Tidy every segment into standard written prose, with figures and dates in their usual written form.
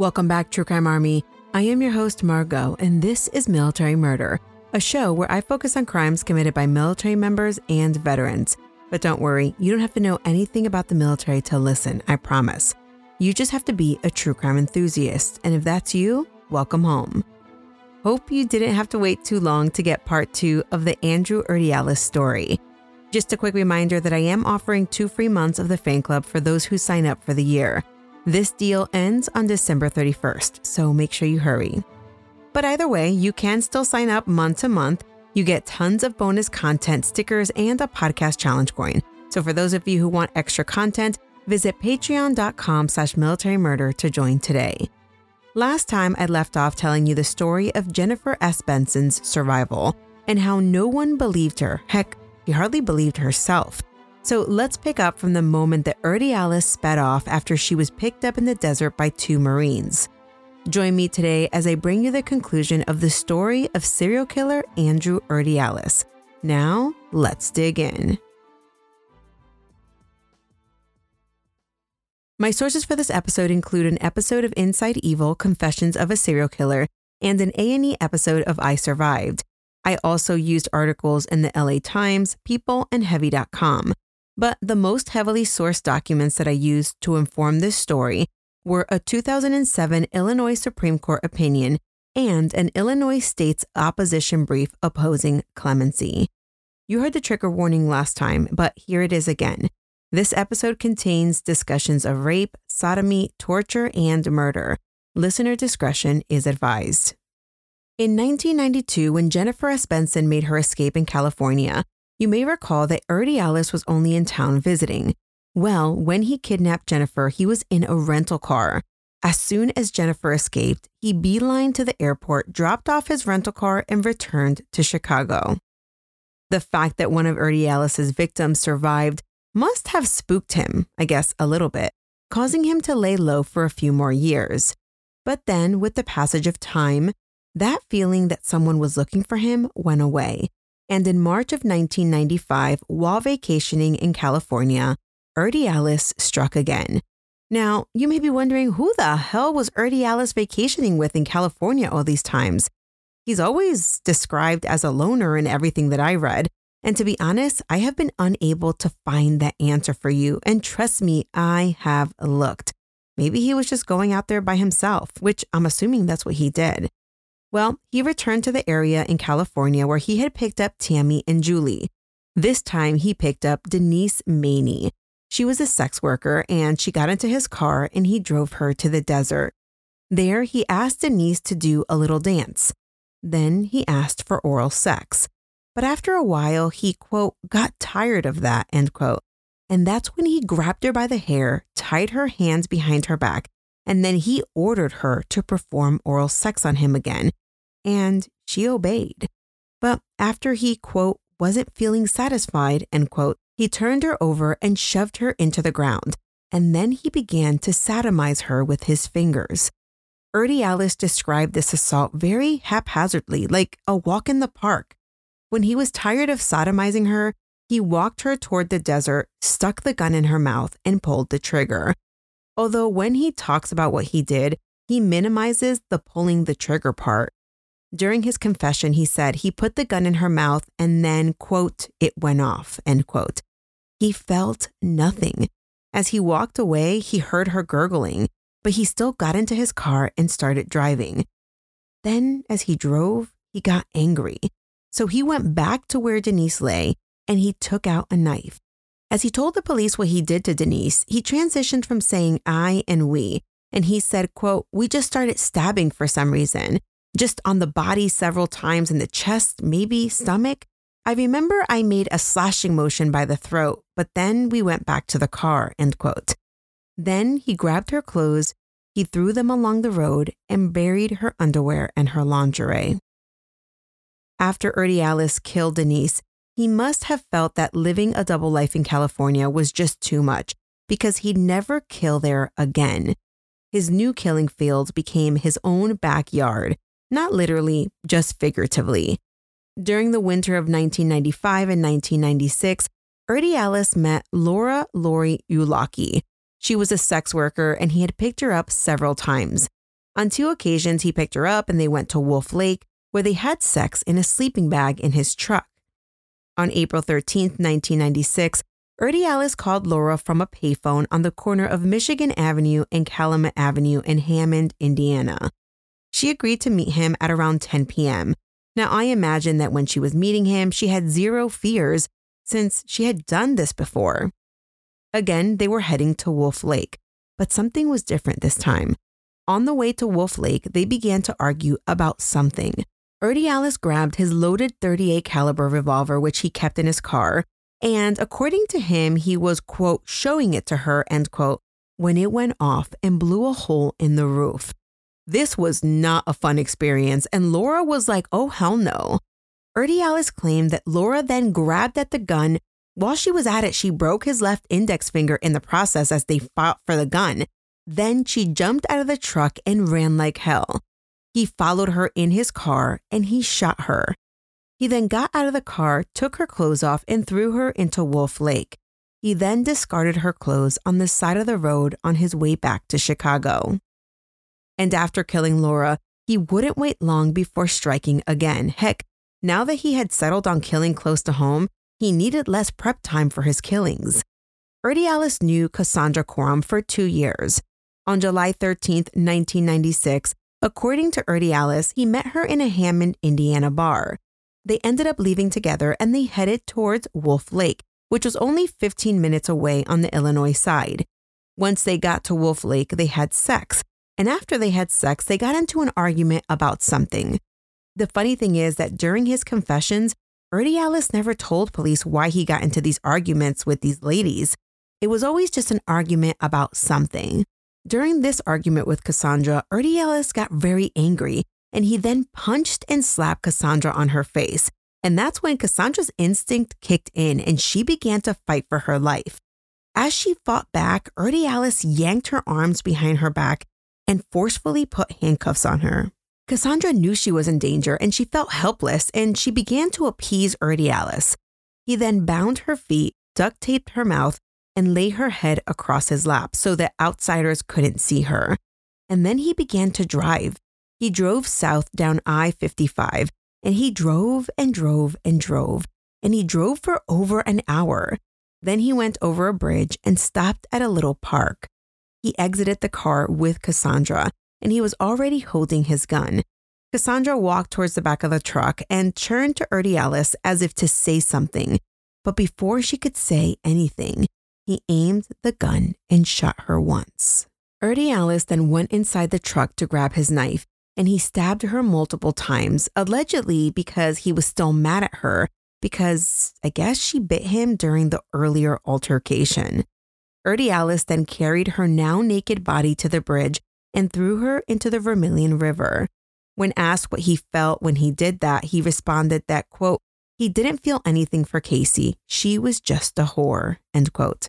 Welcome back, True Crime Army. I am your host, Margot, and this is Military Murder, a show where I focus on crimes committed by military members and veterans. But don't worry, you don't have to know anything about the military to listen, I promise. You just have to be a true crime enthusiast, and if that's you, welcome home. Hope you didn't have to wait too long to get part two of the Andrew Urdiales story. Just a quick reminder that I am offering 2 free months of the fan club for those who sign up for the year. This deal ends on December 31st, so make sure you hurry. But either way, you can still sign up month to month. You get tons of bonus content, stickers, and a podcast challenge coin. So for those of you who want extra content, visit patreon.com/militarymurder to join today. Last time I left off telling you the story of Jennifer Asbenson's survival and how no one believed her. Heck, she hardly believed herself. So let's pick up from the moment that Urdiales sped off after she was picked up in the desert by 2 Marines. Join me today as I bring you the conclusion of the story of serial killer Andrew Urdiales. Now, let's dig in. My sources for this episode include an episode of Inside Evil, Confessions of a Serial Killer, and an A&E episode of I Survived. I also used articles in the LA Times, People, and Heavy.com. But the most heavily sourced documents that I used to inform this story were a 2007 Illinois Supreme Court opinion and an Illinois state's opposition brief opposing clemency. You heard the trigger warning last time, but here it is again. This episode contains discussions of rape, sodomy, torture, and murder. Listener discretion is advised. In 1992, when Jennifer Asbenson made her escape in California, you may recall that Urdiales was only in town visiting. Well, when he kidnapped Jennifer, he was in a rental car. As soon as Jennifer escaped, he beelined to the airport, dropped off his rental car, and returned to Chicago. The fact that one of Urdiales' victims survived must have spooked him, I guess, a little bit, causing him to lay low for a few more years. But then, with the passage of time, that feeling that someone was looking for him went away. And in March of 1995, while vacationing in California, Urdiales struck again. Now, you may be wondering, who the hell was Urdiales vacationing with in California all these times? He's always described as a loner in everything that I read. And to be honest, I have been unable to find that answer for you. And trust me, I have looked. Maybe he was just going out there by himself, which I'm assuming that's what he did. Well, he returned to the area in California where he had picked up Tammy and Julie. This time he picked up Denise Maney. She was a sex worker and she got into his car and he drove her to the desert. There he asked Denise to do a little dance. Then he asked for oral sex. But after a while he, quote, got tired of that, end quote. And that's when he grabbed her by the hair, tied her hands behind her back, and then he ordered her to perform oral sex on him again. And she obeyed. But after he, quote, wasn't feeling satisfied, end quote, he turned her over and shoved her into the ground. And then he began to sodomize her with his fingers. Urdiales described this assault very haphazardly, like a walk in the park. When he was tired of sodomizing her, he walked her toward the desert, stuck the gun in her mouth, and pulled the trigger. Although when he talks about what he did, he minimizes the pulling the trigger part. During his confession, he said he put the gun in her mouth and then, quote, it went off, end quote. He felt nothing. As he walked away, he heard her gurgling, but he still got into his car and started driving. Then as he drove, he got angry. So he went back to where Denise lay and he took out a knife. As he told the police what he did to Denise, he transitioned from saying I and we, and he said, quote, we just started stabbing for some reason, just on the body several times in the chest, maybe stomach. I remember I made a slashing motion by the throat, but then we went back to the car, end quote. Then he grabbed her clothes, He threw them along the road and buried her underwear and her lingerie. After Urdiales killed Denise, he must have felt that living a double life in California was just too much because he'd never kill there again. His new killing field became his own backyard, not literally, just figuratively. During the winter of 1995 and 1996, Urdiales met Laura Ulocki. She was a sex worker and he had picked her up several times. On two occasions, he picked her up and they went to Wolf Lake, where they had sex in a sleeping bag in his truck. On April 13, 1996, Urdiales called Laura from a payphone on the corner of Michigan Avenue and Calumet Avenue in Hammond, Indiana. She agreed to meet him at around 10 p.m. Now, I imagine that when she was meeting him, she had zero fears since she had done this before. Again, they were heading to Wolf Lake, but something was different this time. On the way to Wolf Lake, they began to argue about something. Urdiales grabbed his loaded .38 caliber revolver, which he kept in his car, and according to him, he was, quote, showing it to her, end quote, when it went off and blew a hole in the roof. This was not a fun experience, and Laura was like, oh, hell no. Urdiales claimed that Laura then grabbed at the gun. While she was at it, she broke his left index finger in the process as they fought for the gun. Then she jumped out of the truck and ran like hell. He followed her in his car and he shot her. He then got out of the car, took her clothes off, and threw her into Wolf Lake. He then discarded her clothes on the side of the road on his way back to Chicago. And after killing Laura, he wouldn't wait long before striking again. Heck, now that he had settled on killing close to home, he needed less prep time for his killings. Urdiales knew Cassandra Corum for 2 years. On July 13, 1996, according to Urdiales, he met her in a Hammond, Indiana bar. They ended up leaving together and they headed towards Wolf Lake, which was only 15 minutes away on the Illinois side. Once they got to Wolf Lake, they had sex. And after they had sex, they got into an argument about something. The funny thing is that during his confessions, Urdiales never told police why he got into these arguments with these ladies. It was always just an argument about something. During this argument with Cassandra, Urdiales got very angry, and he then punched and slapped Cassandra on her face. And that's when Cassandra's instinct kicked in, and she began to fight for her life. As she fought back, Urdiales yanked her arms behind her back and forcefully put handcuffs on her. Cassandra knew she was in danger, and she felt helpless, and she began to appease Urdiales. He then bound her feet, duct-taped her mouth, and lay her head across his lap so that outsiders couldn't see her. And then he began to drive. He drove south down I-55, and he drove and drove and drove, and he drove for over an hour. Then he went over a bridge and stopped at a little park. He exited the car with Cassandra, and he was already holding his gun. Cassandra walked towards the back of the truck and turned to Urdiales as if to say something. But before she could say anything, he aimed the gun and shot her once. Urdiales then went inside the truck to grab his knife, and he stabbed her multiple times, allegedly because he was still mad at her, because I guess she bit him during the earlier altercation. Urdiales then carried her now naked body to the bridge and threw her into the Vermilion River. When asked what he felt when he did that, he responded that, quote, he didn't feel anything for Casey. She was just a whore, end quote.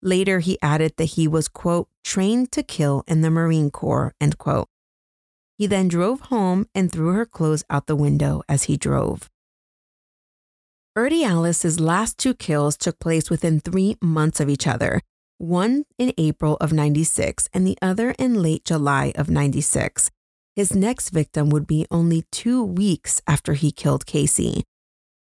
Later, he added that he was, quote, trained to kill in the Marine Corps, end quote. He then drove home and threw her clothes out the window as he drove. Urdiales' last two kills took place within 3 months of each other. One in April of 96 and the other in late July of 96. His next victim would be only 2 weeks after he killed Casey.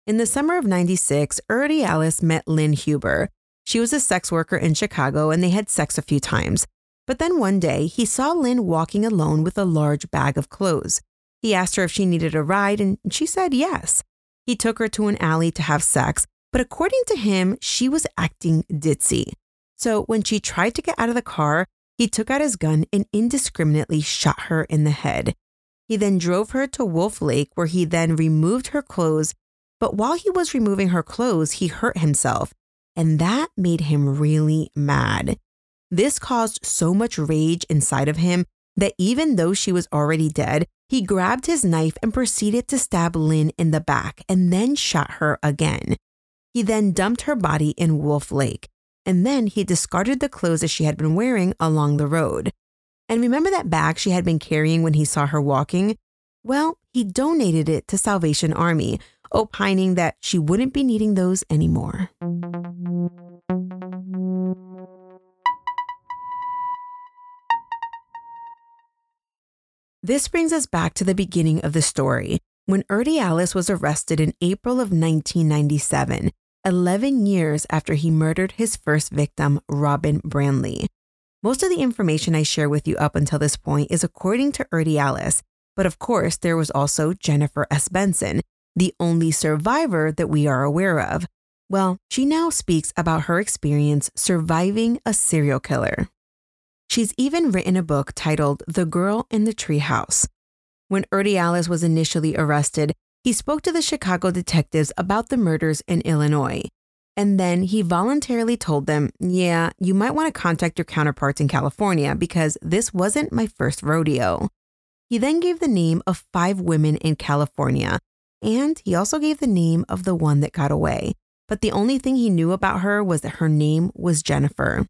In the summer of 96, Urdiales met Lynn Huber. She was a sex worker in Chicago and they had sex a few times. But then one day, he saw Lynn walking alone with a large bag of clothes. He asked her if she needed a ride and she said yes. He took her to an alley to have sex, but according to him, she was acting ditzy. So when she tried to get out of the car, he took out his gun and indiscriminately shot her in the head. He then drove her to Wolf Lake, where he then removed her clothes. But while he was removing her clothes, he hurt himself. And that made him really mad. This caused so much rage inside of him that even though she was already dead, he grabbed his knife and proceeded to stab Lynn in the back and then shot her again. He then dumped her body in Wolf Lake, and then he discarded the clothes that she had been wearing along the road. And remember that bag she had been carrying when he saw her walking? Well, he donated it to Salvation Army, opining that she wouldn't be needing those anymore. This brings us back to the beginning of the story, when Urdiales was arrested in April of 1997, 11 years after he murdered his first victim, Robin Brantley. Most of the information I share with you up until this point is according to Urdiales, but of course there was also Jennifer Asbenson, the only survivor that we are aware of. Well, she now speaks about her experience surviving a serial killer. She's even written a book titled The Girl in the Treehouse. When Urdiales was initially arrested, he spoke to the Chicago detectives about the murders in Illinois. And then he voluntarily told them, yeah, you might want to contact your counterparts in California because this wasn't my first rodeo. He then gave the name of 5 women in California, and he also gave the name of the one that got away. But the only thing he knew about her was that her name was Jennifer.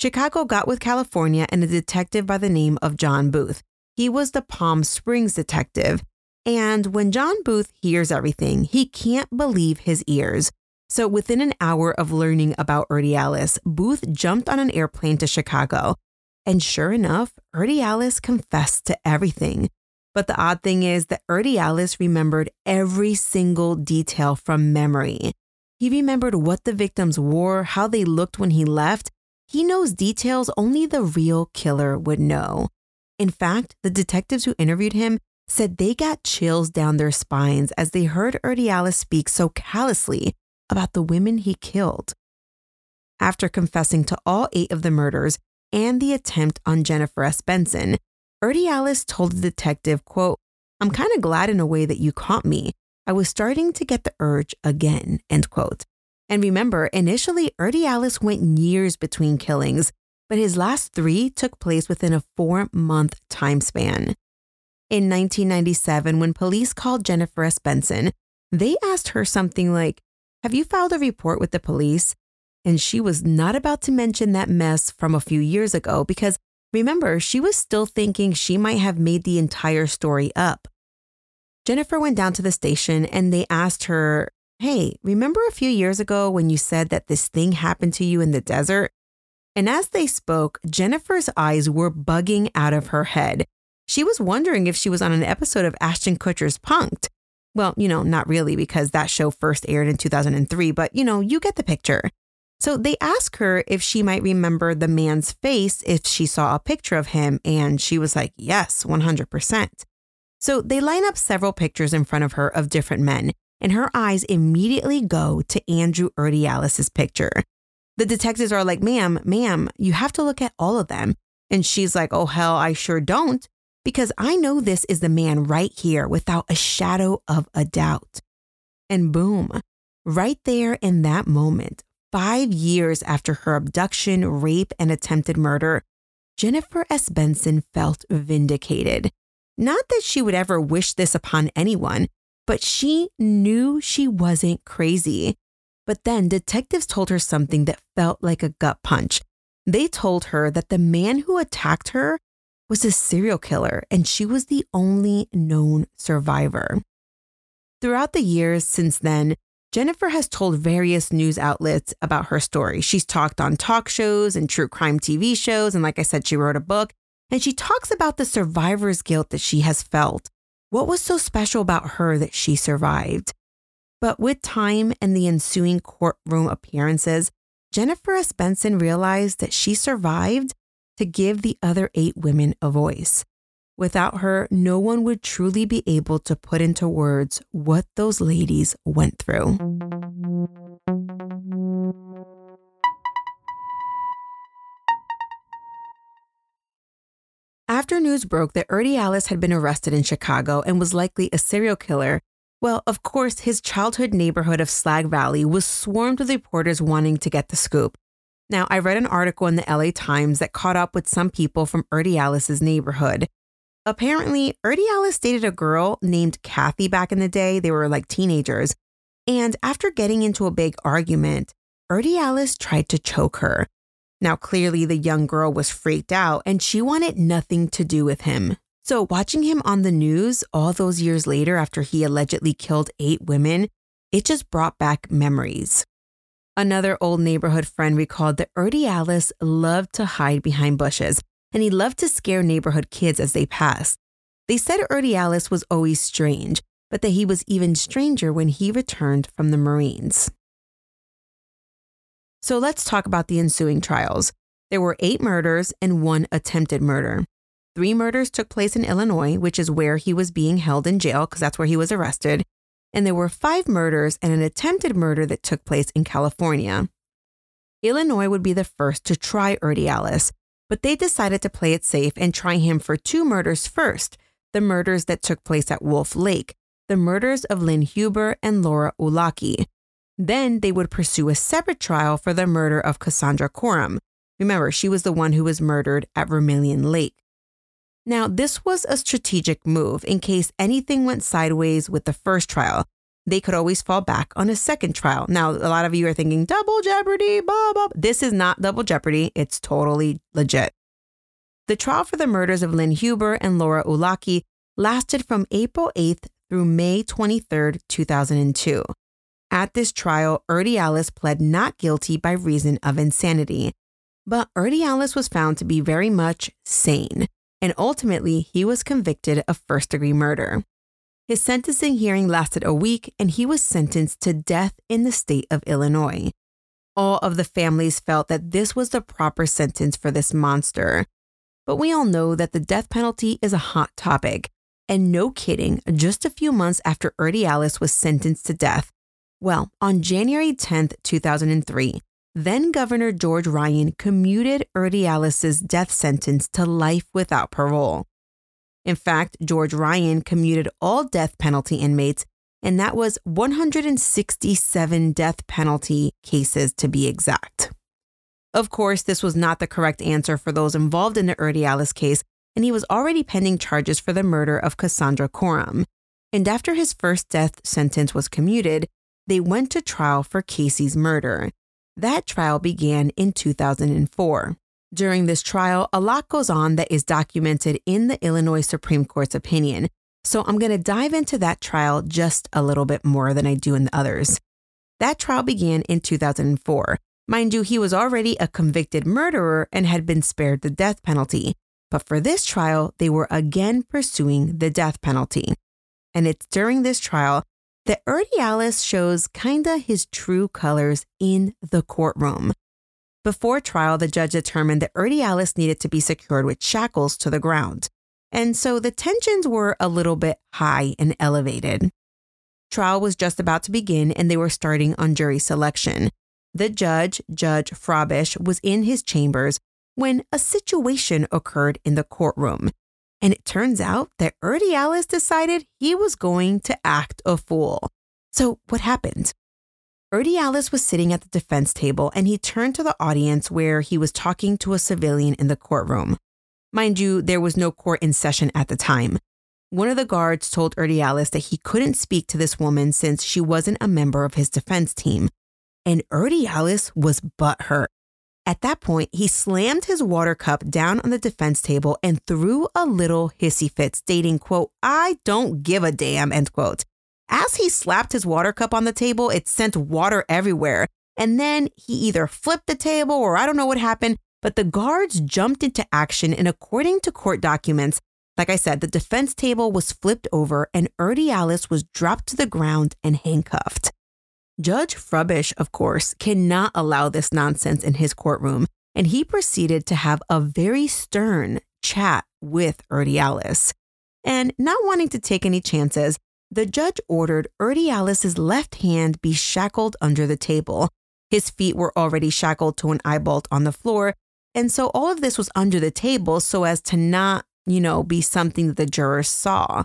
Chicago got with California and a detective by the name of John Booth. He was the Palm Springs detective. And when John Booth hears everything, he can't believe his ears. So within an hour of learning about Urdiales, Booth jumped on an airplane to Chicago. And sure enough, Urdiales confessed to everything. But the odd thing is that Urdiales remembered every single detail from memory. He remembered what the victims wore, how they looked when he left. He knows details only the real killer would know. In fact, the detectives who interviewed him said they got chills down their spines as they heard Urdiales speak so callously about the women he killed. After confessing to all 8 of the murders and the attempt on Jennifer Asbenson, Urdiales told the detective, quote, "I'm kind of glad in a way that you caught me. I was starting to get the urge again," end quote. And remember, initially, Urdiales went years between killings, but his last 3 took place within a 4-month time span. In 1997, when police called Jennifer Asbenson, they asked her something like, "Have you filed a report with the police?" And she was not about to mention that mess from a few years ago because, remember, she was still thinking she might have made the entire story up. Jennifer went down to the station and they asked her, "Hey, remember a few years ago when you said that this thing happened to you in the desert?" And as they spoke, Jennifer's eyes were bugging out of her head. She was wondering if she was on an episode of Ashton Kutcher's Punk'd. Well, you know, not really, because that show first aired in 2003, but you know, you get the picture. So they asked her if she might remember the man's face if she saw a picture of him, and she was like, yes, 100%. So they line up several pictures in front of her of different men, and her eyes immediately go to Andrew Urdiales' picture. The detectives are like, ma'am, you have to look at all of them. And she's like, oh, hell, I sure don't, because I know this is the man right here without a shadow of a doubt. And boom, right there in that moment, 5 years after her abduction, rape, and attempted murder, Jennifer Asbenson felt vindicated. Not that she would ever wish this upon anyone, but she knew she wasn't crazy. But then detectives told her something that felt like a gut punch. They told her that the man who attacked her was a serial killer and she was the only known survivor. Throughout the years since then, Jennifer has told various news outlets about her story. She's talked on talk shows and true crime TV shows. And like I said, she wrote a book and she talks about the survivor's guilt that she has felt. What was so special about her that she survived? But with time and the ensuing courtroom appearances, Jennifer Asbenson realized that she survived to give the other 8 women a voice. Without her, no one would truly be able to put into words what those ladies went through. After news broke that Urdiales had been arrested in Chicago and was likely a serial killer, well, of course, his childhood neighborhood of Slag Valley was swarmed with reporters wanting to get the scoop. Now, I read an article in the LA Times that caught up with some people from Urdiales' neighborhood. Apparently, Urdiales dated a girl named Kathy back in the day. They were like teenagers. And after getting into a big argument, Urdiales tried to choke her. Now, clearly, the young girl was freaked out and she wanted nothing to do with him. So watching him on the news all those years later after he allegedly killed 8 women, it just brought back memories. Another old neighborhood friend recalled that Urdiales loved to hide behind bushes, and he loved to scare neighborhood kids as they passed. They said Urdiales was always strange, but that he was even stranger when he returned from the Marines. So let's talk about the ensuing trials. There were 8 murders and 1 attempted murder. 3 murders took place in Illinois, which is where he was being held in jail because that's where he was arrested. And there were 5 murders and an attempted murder that took place in California. Illinois would be the first to try Urdiales, but they decided to play it safe and try him for 2 murders first, the murders that took place at Wolf Lake, the murders of Lynn Huber and Laura Ulocki. Then they would pursue a separate trial for the murder of Cassandra Corum. Remember, she was the one who was murdered at Vermilion Lake. Now, this was a strategic move in case anything went sideways with the first trial. They could always fall back on a second trial. Now, a lot of you are thinking double jeopardy, blah, blah. This is not double jeopardy. It's totally legit. The trial for the murders of Lynn Huber and Laura Ulocki lasted from April 8th through May 23rd, 2002. At this trial, Urdiales pled not guilty by reason of insanity. But Urdiales was found to be very much sane. And ultimately, he was convicted of first-degree murder. His sentencing hearing lasted a week, and he was sentenced to death in the state of Illinois. All of the families felt that this was the proper sentence for this monster. But we all know that the death penalty is a hot topic. And no kidding, just a few months after Urdiales was sentenced to death, well, on January 10th, 2003, then-Governor George Ryan commuted Urdiales' death sentence to life without parole. In fact, George Ryan commuted all death penalty inmates, and that was 167 death penalty cases to be exact. Of course, this was not the correct answer for those involved in the Urdiales case, and he was already pending charges for the murder of Cassandra Corum. And after his first death sentence was commuted, they went to trial for Casey's murder. That trial began in 2004. During this trial, a lot goes on that is documented in the Illinois Supreme Court's opinion. So I'm going to dive into that trial just a little bit more than I do in the others. That trial began in 2004. Mind you, he was already a convicted murderer and had been spared the death penalty. But for this trial, they were again pursuing the death penalty. And it's during this trial that Urdiales shows kinda his true colors in the courtroom. Before trial, the judge determined that Urdiales needed to be secured with shackles to the ground. And so the tensions were a little bit high and elevated. Trial was just about to begin and they were starting on jury selection. The judge, Judge Frobish, was in his chambers when a situation occurred in the courtroom. And it turns out that Urdiales decided he was going to act a fool. So what happened? Urdiales was sitting at the defense table and he turned to the audience where he was talking to a civilian in the courtroom. Mind you, there was no court in session at the time. One of the guards told Urdiales that he couldn't speak to this woman since she wasn't a member of his defense team. And Urdiales was butthurt. At that point, he slammed his water cup down on the defense table and threw a little hissy fit, stating, quote, "I don't give a damn," end quote. As he slapped his water cup on the table, it sent water everywhere. And then he either flipped the table or I don't know what happened, but the guards jumped into action. And according to court documents, like I said, the defense table was flipped over and Urdiales was dropped to the ground and handcuffed. Judge Frobish, of course, cannot allow this nonsense in his courtroom, and he proceeded to have a very stern chat with Urdiales. And not wanting to take any chances, the judge ordered Urdiales' left hand be shackled under the table. His feet were already shackled to an eye bolt on the floor, and so all of this was under the table so as to not, be something that the jurors saw.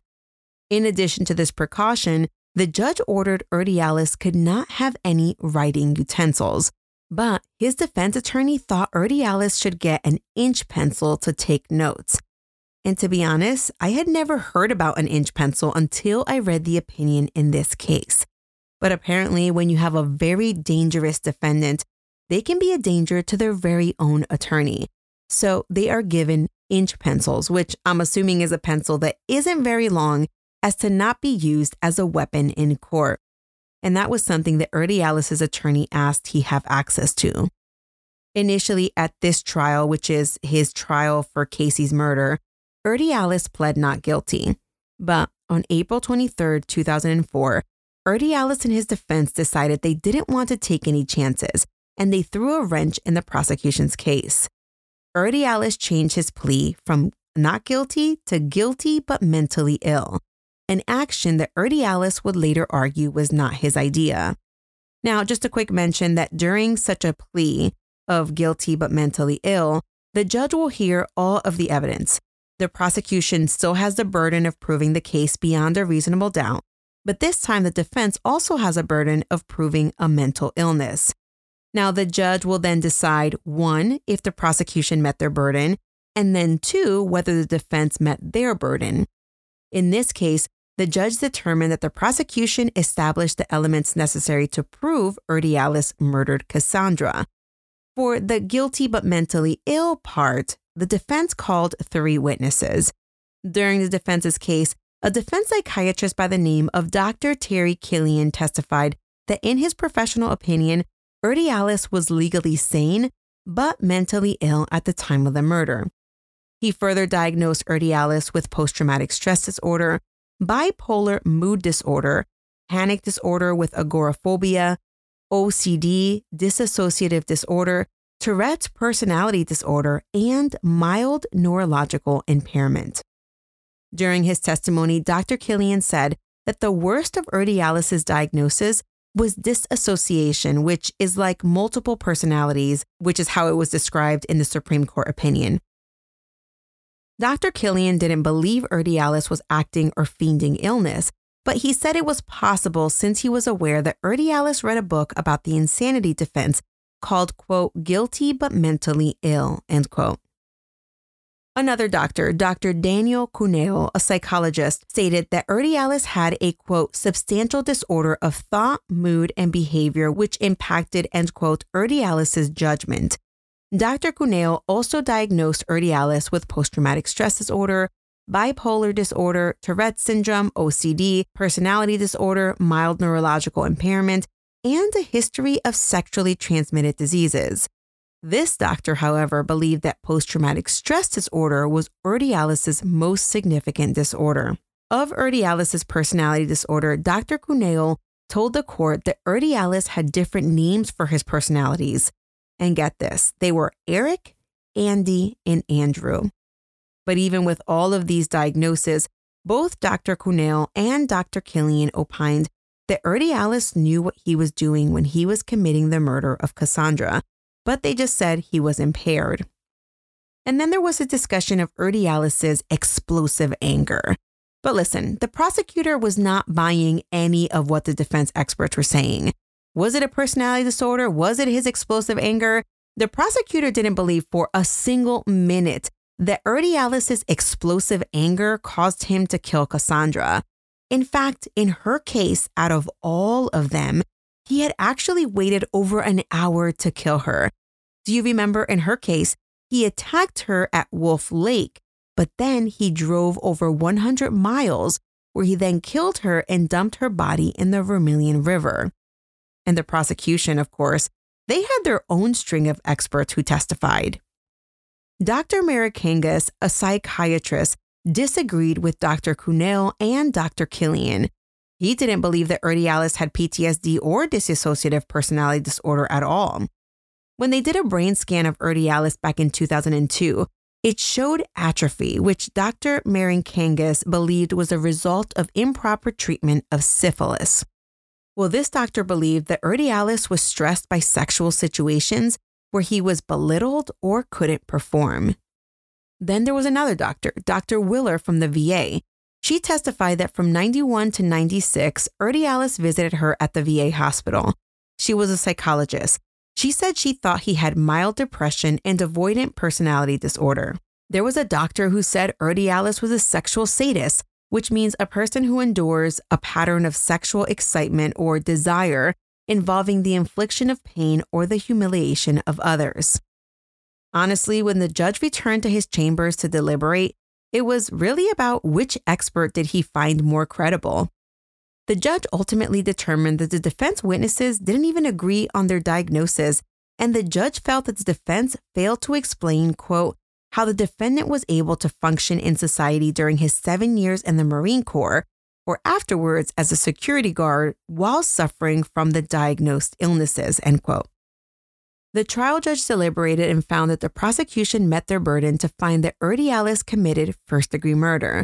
In addition to this precaution, the judge ordered Urdiales could not have any writing utensils. But his defense attorney thought Urdiales should get an inch pencil to take notes. And to be honest, I had never heard about an inch pencil until I read the opinion in this case. But apparently, when you have a very dangerous defendant, they can be a danger to their very own attorney. So they are given inch pencils, which I'm assuming is a pencil that isn't very long as to not be used as a weapon in court. And that was something that Urdiales' attorney asked he have access to. Initially at this trial, which is his trial for Casey's murder, Urdiales pled not guilty. But on April 23rd, 2004, Urdiales and his defense decided they didn't want to take any chances, and they threw a wrench in the prosecution's case. Urdiales changed his plea from not guilty to guilty but mentally ill, an action that Urdiales would later argue was not his idea. Now, just a quick mention that during such a plea of guilty but mentally ill, the judge will hear all of the evidence. The prosecution still has the burden of proving the case beyond a reasonable doubt, but this time the defense also has a burden of proving a mental illness. Now, the judge will then decide, one, if the prosecution met their burden, and then two, whether the defense met their burden. In this case, the judge determined that the prosecution established the elements necessary to prove Urdiales murdered Cassandra. For the guilty but mentally ill part, the defense called three witnesses. During the defense's case, a defense psychiatrist by the name of Dr. Terry Killian testified that in his professional opinion, Urdiales was legally sane, but mentally ill at the time of the murder. He further diagnosed Urdiales with post-traumatic stress disorder, bipolar mood disorder, panic disorder with agoraphobia, OCD, dissociative disorder, Tourette's personality disorder, and mild neurological impairment. During his testimony, Dr. Killian said that the worst of Urdiales' diagnosis was disassociation, which is like multiple personalities, which is how it was described in the Supreme Court opinion. Dr. Killian didn't believe Urdiales was acting or feigning illness, but he said it was possible since he was aware that Urdiales read a book about the insanity defense called, quote, Guilty but Mentally Ill, end quote. Another doctor, Dr. Daniel Cuneo, a psychologist, stated that Urdiales had a, quote, substantial disorder of thought, mood, and behavior, which impacted, end quote, Urdiales' judgment. Dr. Cuneo also diagnosed Urdiales with post-traumatic stress disorder, bipolar disorder, Tourette's syndrome, OCD, personality disorder, mild neurological impairment, and a history of sexually transmitted diseases. This doctor, however, believed that post-traumatic stress disorder was Urdiales' most significant disorder. Of Urdiales' personality disorder, Dr. Cuneo told the court that Urdiales had different names for his personalities. And get this, they were Eric, Andy, and Andrew. But even with all of these diagnoses, both Dr. Cuneo and Dr. Killian opined that Urdiales knew what he was doing when he was committing the murder of Cassandra, but they just said he was impaired. And then there was a discussion of Urdiales' explosive anger. But listen, the prosecutor was not buying any of what the defense experts were saying. Was it a personality disorder? Was it his explosive anger? The prosecutor didn't believe for a single minute that Urdiales' explosive anger caused him to kill Cassandra. In fact, in her case, out of all of them, he had actually waited over an hour to kill her. Do you remember in her case, he attacked her at Wolf Lake, but then he drove over 100 miles where he then killed her and dumped her body in the Vermilion River. And the prosecution, of course, they had their own string of experts who testified. Dr. Marikangas, a psychiatrist, disagreed with Dr. Cuneo and Dr. Killian. He didn't believe that Urdiales had PTSD or dissociative personality disorder at all. When they did a brain scan of Urdiales back in 2002, it showed atrophy, which Dr. Marikangas believed was a result of improper treatment of syphilis. Well, this doctor believed that Urdiales was stressed by sexual situations where he was belittled or couldn't perform. Then there was another doctor, Dr. Willer from the VA. She testified that from 91 to 96, Urdiales visited her at the VA hospital. She was a psychologist. She said she thought he had mild depression and avoidant personality disorder. There was a doctor who said Urdiales was a sexual sadist, which means a person who endures a pattern of sexual excitement or desire involving the infliction of pain or the humiliation of others. Honestly, when the judge returned to his chambers to deliberate, it was really about which expert did he find more credible. The judge ultimately determined that the defense witnesses didn't even agree on their diagnosis, and the judge felt that the defense failed to explain, quote, how the defendant was able to function in society during his 7 years in the Marine Corps or afterwards as a security guard while suffering from the diagnosed illnesses, end quote. The trial judge deliberated and found that the prosecution met their burden to find that Urdiales committed first-degree murder.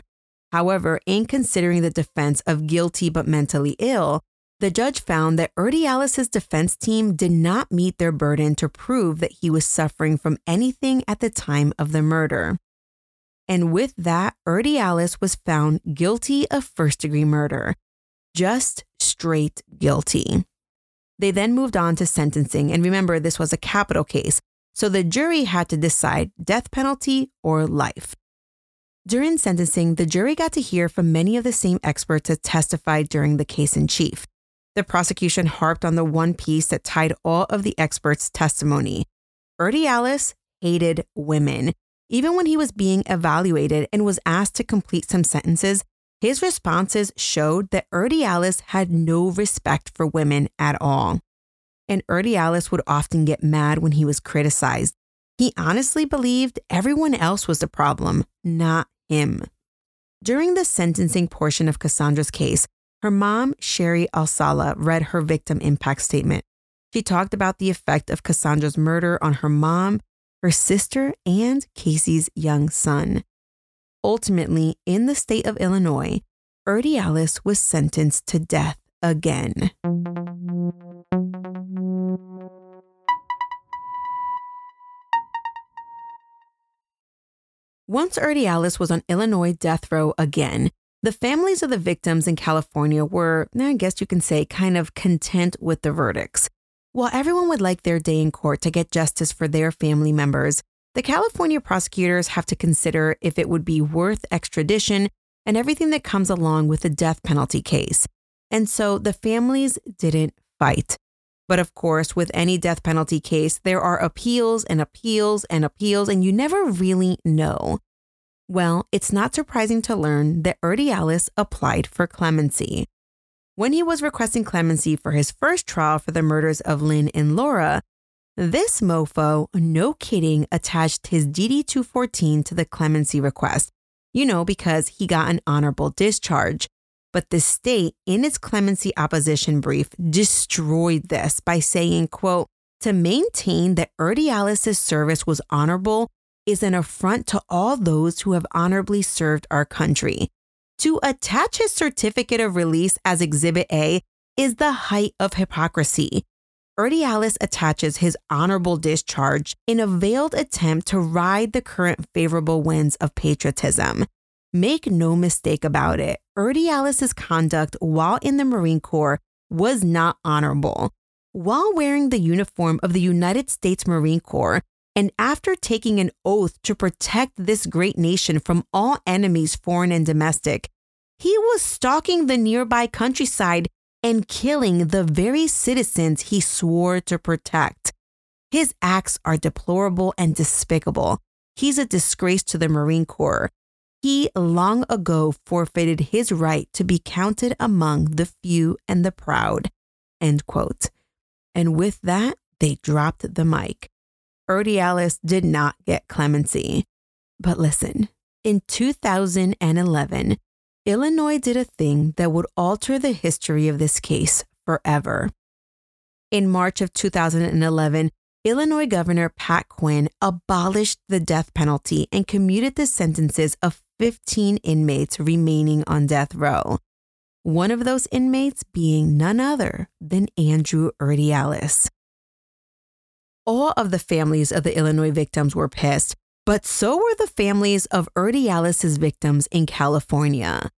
However, in considering the defense of guilty but mentally ill, the judge found that Urdiales' defense team did not meet their burden to prove that he was suffering from anything at the time of the murder. And with that, Urdiales was found guilty of first-degree murder. Just straight guilty. They then moved on to sentencing, and remember, this was a capital case, so the jury had to decide death penalty or life. During sentencing, the jury got to hear from many of the same experts that testified during the case in chief. The prosecution harped on the one piece that tied all of the experts' testimony. Urdiales hated women. Even when he was being evaluated and was asked to complete some sentences, his responses showed that Urdiales had no respect for women at all. And Urdiales would often get mad when he was criticized. He honestly believed everyone else was the problem, not him. During the sentencing portion of Cassandra's case, her mom, Sherry Alsala, read her victim impact statement. She talked about the effect of Cassandra's murder on her mom, her sister, and Casey's young son. Ultimately, in the state of Illinois, Urdiales was sentenced to death again. Once Urdiales was on Illinois death row again, the families of the victims in California were, I guess you can say, kind of content with the verdicts. While everyone would like their day in court to get justice for their family members, the California prosecutors have to consider if it would be worth extradition and everything that comes along with the death penalty case. And so the families didn't fight. But of course, with any death penalty case, there are appeals and appeals and appeals, and you never really know. Well, it's not surprising to learn that Urdiales applied for clemency. When he was requesting clemency for his first trial for the murders of Lynn and Laura, this mofo, no kidding, attached his DD-214 to the clemency request, because he got an honorable discharge. But the state, in its clemency opposition brief, destroyed this by saying, quote, to maintain that Urdiales' service was honorable is an affront to all those who have honorably served our country. To attach his certificate of release as Exhibit A is the height of hypocrisy. Urdiales attaches his honorable discharge in a veiled attempt to ride the current favorable winds of patriotism. Make no mistake about it, Urdiales' conduct while in the Marine Corps was not honorable. While wearing the uniform of the United States Marine Corps, and after taking an oath to protect this great nation from all enemies, foreign and domestic, he was stalking the nearby countryside and killing the very citizens he swore to protect. His acts are deplorable and despicable. He's a disgrace to the Marine Corps. He long ago forfeited his right to be counted among the few and the proud, end quote. And with that, they dropped the mic. Urdiales did not get clemency. But listen, in 2011, Illinois did a thing that would alter the history of this case forever. In March of 2011, Illinois Governor Pat Quinn abolished the death penalty and commuted the sentences of 15 inmates remaining on death row. One of those inmates being none other than Andrew Urdiales. All of the families of the Illinois victims were pissed, but so were the families of Urdiales' victims in California.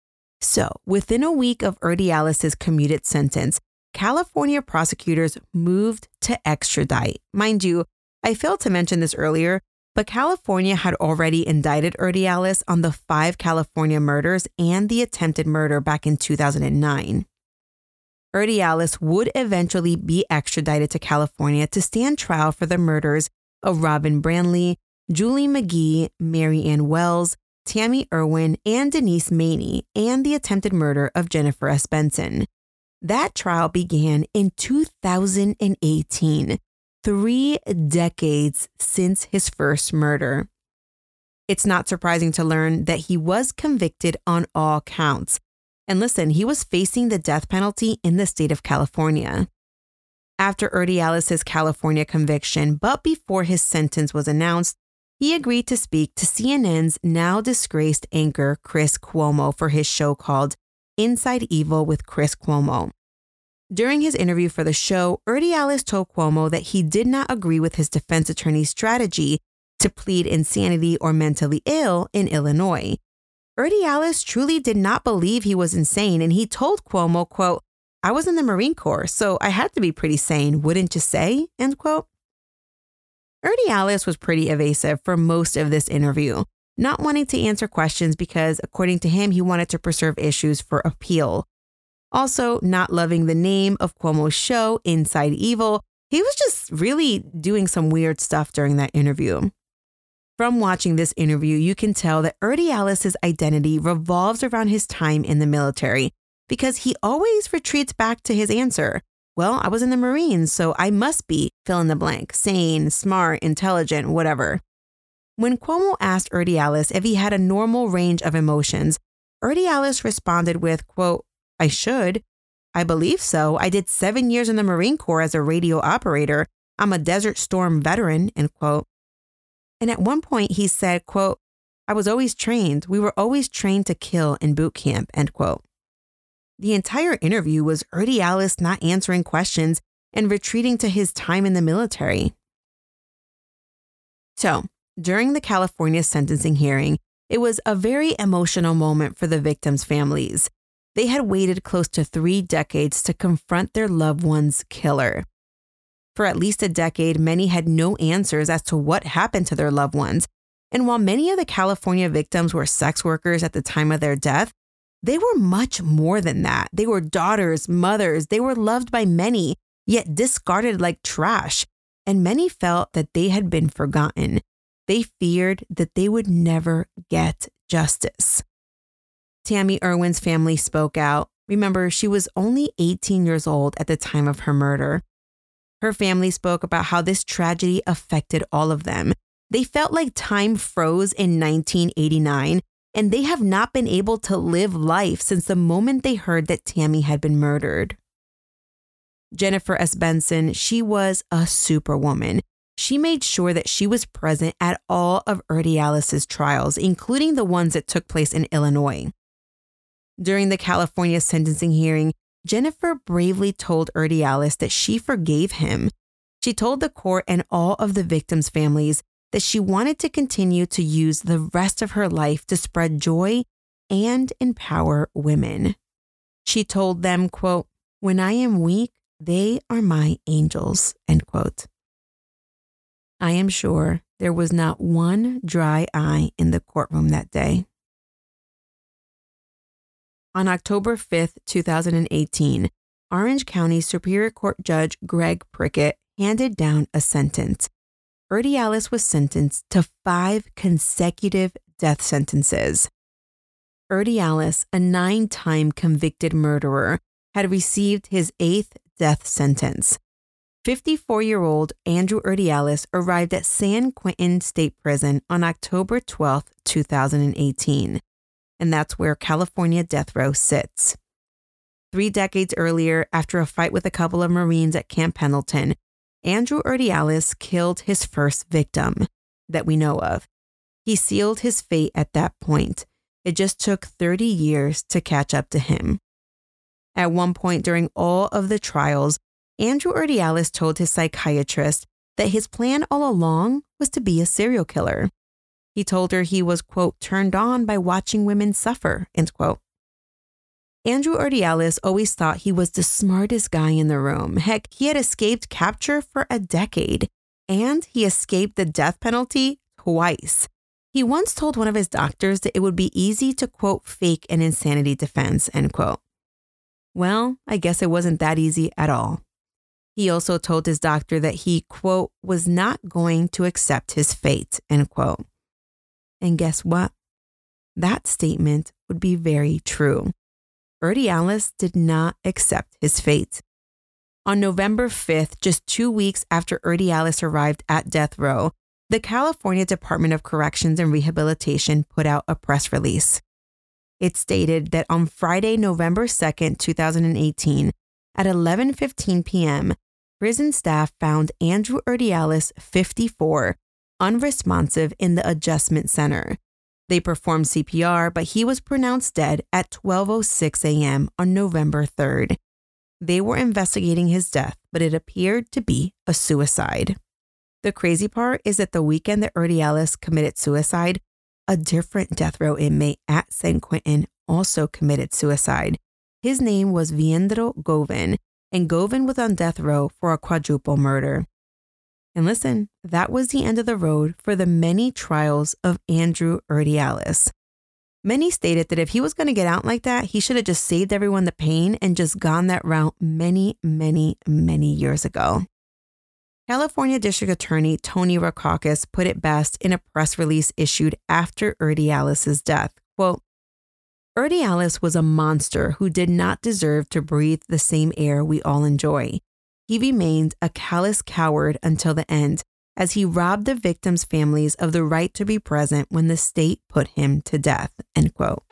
So, within a week of Urdiales' commuted sentence, California prosecutors moved to extradite. Mind you, I failed to mention this earlier, but California had already indicted Urdiales on the 5 California murders and the attempted murder back in 2009. Urdiales would eventually be extradited to California to stand trial for the murders of Robin Brantley, Julie McGee, Mary Ann Wells, Tammy Irwin, and Denise Maney, and the attempted murder of Jennifer Asbenson. That trial began in 2018, 3 decades since his first murder. It's not surprising to learn that he was convicted on all counts. And listen, he was facing the death penalty in the state of California. After Urdiales' California conviction, but before his sentence was announced, he agreed to speak to CNN's now disgraced anchor Chris Cuomo for his show called Inside Evil with Chris Cuomo. During his interview for the show, Urdiales told Cuomo that he did not agree with his defense attorney's strategy to plead insanity or mentally ill in Illinois. Urdiales truly did not believe he was insane, and he told Cuomo, quote, "I was in the Marine Corps, so I had to be pretty sane, wouldn't you say?" End quote. Urdiales was pretty evasive for most of this interview, not wanting to answer questions because, according to him, he wanted to preserve issues for appeal. Also, not loving the name of Cuomo's show, Inside Evil, he was just really doing some weird stuff during that interview. From watching this interview, you can tell that Urdiales' identity revolves around his time in the military, because he always retreats back to his answer. Well, I was in the Marines, so I must be fill in the blank, sane, smart, intelligent, whatever. When Cuomo asked Urdiales if he had a normal range of emotions, Urdiales responded with, quote, "I should. I believe so. I did 7 years in the Marine Corps as a radio operator. I'm a Desert Storm veteran," end quote. And at one point he said, quote, "I was always trained. We were always trained to kill in boot camp," end quote. The entire interview was Urdiales not answering questions and retreating to his time in the military. So, during the California sentencing hearing, it was a very emotional moment for the victims' families. They had waited close to 3 decades to confront their loved one's killer. For at least a decade, many had no answers as to what happened to their loved ones. And while many of the California victims were sex workers at the time of their death, they were much more than that. They were daughters, mothers. They were loved by many, yet discarded like trash. And many felt that they had been forgotten. They feared that they would never get justice. Tammy Irwin's family spoke out. Remember, she was only 18 years old at the time of her murder. Her family spoke about how this tragedy affected all of them. They felt like time froze in 1989. And they have not been able to live life since the moment they heard that Tammy had been murdered. Jennifer Asbenson, she was a superwoman. She made sure that she was present at all of Urdiales' trials, including the ones that took place in Illinois. During the California sentencing hearing, Jennifer bravely told Urdiales that she forgave him. She told the court and all of the victims' families that she wanted to continue to use the rest of her life to spread joy and empower women. She told them, quote, "When I am weak, they are my angels," end quote. I am sure there was not one dry eye in the courtroom that day. On October 5th, 2018, Orange County Superior Court Judge Greg Prickett handed down a sentence. Urdiales was sentenced to 5 consecutive death sentences. Urdiales, a 9-time convicted murderer, had received his 8th death sentence. 54-year-old Andrew Urdiales arrived at San Quentin State Prison on October 12, 2018, and that's where California death row sits. 3 decades earlier, after a fight with a couple of Marines at Camp Pendleton, Andrew Urdiales killed his first victim that we know of. He sealed his fate at that point. It just took 30 years to catch up to him. At one point during all of the trials, Andrew Urdiales told his psychiatrist that his plan all along was to be a serial killer. He told her he was, quote, "turned on by watching women suffer," end quote. Andrew Urdiales always thought he was the smartest guy in the room. Heck, he had escaped capture for a decade, and he escaped the death penalty twice. He once told one of his doctors that it would be easy to, quote, fake an insanity defense, end quote. Well, I guess it wasn't that easy at all. He also told his doctor that he, quote, was not going to accept his fate, end quote. And guess what? That statement would be very true. Urdiales did not accept his fate. On November 5th, just 2 weeks after Urdiales arrived at death row, the California Department of Corrections and Rehabilitation put out a press release. It stated that on Friday, November 2nd, 2018, at 11:15 p.m., prison staff found Andrew Urdiales, 54, unresponsive in the adjustment center. They performed CPR, but he was pronounced dead at 12:06 a.m. on November 3rd. They were investigating his death, but it appeared to be a suicide. The crazy part is that the weekend that Urdiales committed suicide, a different death row inmate at San Quentin also committed suicide. His name was Viendro Govan, and Govan was on death row for a quadruple murder. And listen, that was the end of the road for the many trials of Andrew Urdiales. Many stated that if he was going to get out like that, he should have just saved everyone the pain and just gone that route many years ago. California District Attorney Tony Rakakis put it best in a press release issued after Urdiales' death. Quote, Urdiales was a monster who did not deserve to breathe the same air we all enjoy. He remained a callous coward until the end, as he robbed the victims' families of the right to be present when the state put him to death, end quote.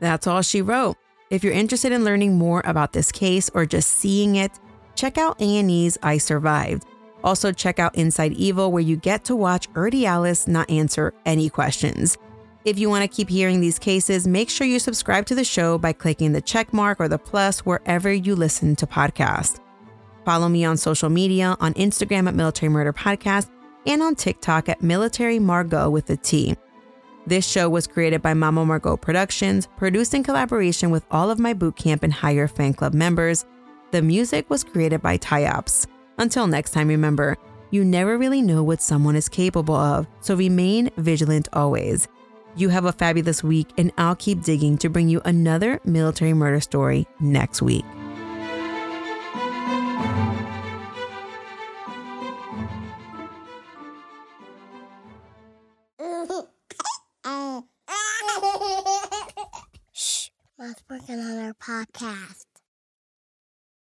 That's all she wrote. If you're interested in learning more about this case or just seeing it, check out A&E's I Survived. Also check out Inside Evil, where you get to watch Urdiales not answer any questions. If you want to keep hearing these cases, make sure you subscribe to the show by clicking the check mark or the plus wherever you listen to podcasts. Follow me on social media, on Instagram at Military Murder Podcast, and on TikTok at Military Margot with a T. This show was created by Mama Margot Productions, produced in collaboration with all of my bootcamp and higher fan club members. The music was created by Tyops. Until next time, remember, you never really know what someone is capable of, so remain vigilant always. You have a fabulous week, and I'll keep digging to bring you another military murder story next week. Shh, let's work on our podcast.